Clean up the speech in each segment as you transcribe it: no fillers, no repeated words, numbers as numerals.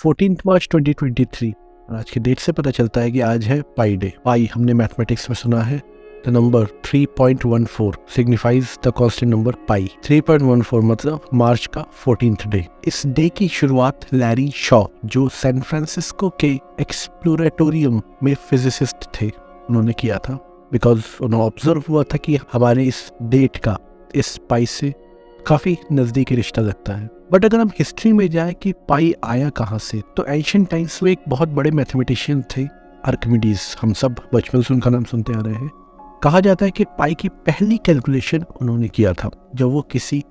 14 मार्च 2023। आज की डेट से पता चलता है कि आज है पाई डे। पाई हमने मैथमेटिक्स में सुना है, the number 3.14 signifies the constant number pi. 3.14 मतलब मार्च का 14th डे। इस डे की शुरुआत लैरी शॉ, जो सैन फ्रांसिस्को के एक्सप्लोरेटोरियम में फिजिसिस्ट थे, उन्होंने किया था। बिकॉज उन्होंने ऑब्जर्व हुआ था कि हमारे इस डेट का इस पाई से काफ़ी नज़दीकी रिश्ता लगता है। बट अगर हम हिस्ट्री में जाए कि पाई आया कहाँ से, तो एंशिएंट टाइम्स में एक बहुत बड़े मैथमेटिशियन थे आर्किमिडीज। हम सब बचपन से उनका नाम सुनते आ रहे हैं। कहा जाता है कि पाई की पहली कैलकुलेशन उन्होंने किया था जब वो किसी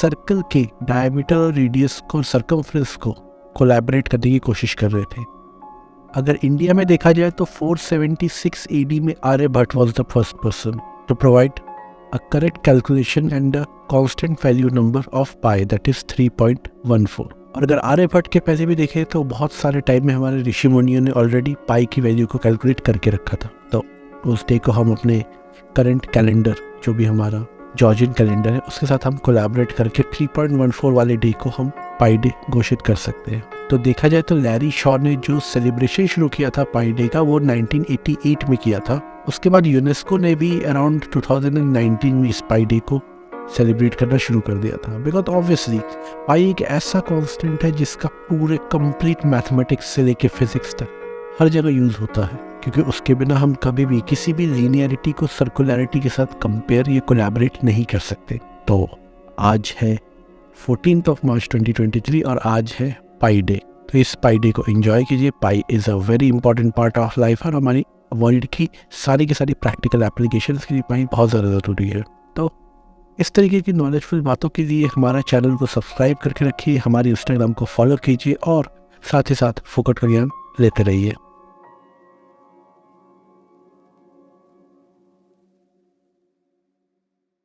सर्कल के डायमीटर और रेडियस को, सर्कमफ्रेंस को कोलैबोरेट करने की कोशिश कर रहे थे। अगर इंडिया में देखा जाए तो 476 AD में Aryabhata was the first person to provide a correct calculation and a constant value number of pi, that is 3.14। और अगर आर्यभट्ट के पहले भी देखें तो बहुत सारे टाइम में हमारे ऋषि मुनियों ने ऑलरेडी पाई की वैल्यू को कैलकुलेट करके रखा था। तो उस डे को हम अपने करंट कैलेंडर, जो भी हमारा जॉर्जियन कैलेंडर है, उसके साथ हम कोलैबोरेट करके 3.14 वाले डे को हम पाई डे घोषित कर सकते हैं। तो देखा जाए तो लैरी शॉ ने जो सेलिब्रेशन शुरू किया था पाई डे का, वो 1988 में किया था। उसके बाद यूनेस्को ने भी अराउंड 2019 में इस पाई डे को सेलिब्रेट करना शुरू कर दिया था। बिकॉज ऑब्वियसली पाई एक ऐसा कॉन्स्टेंट है जिसका पूरे कंप्लीट मैथमेटिक्स से लेके फिजिक्स तक हर जगह यूज़ होता है, क्योंकि उसके बिना हम कभी भी किसी भी लीनियरिटी को सर्कुलरिटी के साथ कंपेयर या कोलैबोरेट नहीं कर सकते। तो आज है 14 मार्च 2023 और आज है पाई डे। तो इस पाई डे को एंजॉय कीजिए। Pi is a very important part of life और हमारी वर्ल्ड की सारी प्रैक्टिकल एप्लीकेशंस के लिए पाई बहुत ज़्यादा ज़रूरी है। तो इस तरीके की नॉलेजफुल बातों के लिए हमारा चैनल को सब्सक्राइब करके रखिए, हमारे इंस्टाग्राम को फॉलो कीजिए और साथ ही साथ फोकट का ज्ञान लेते रहिए।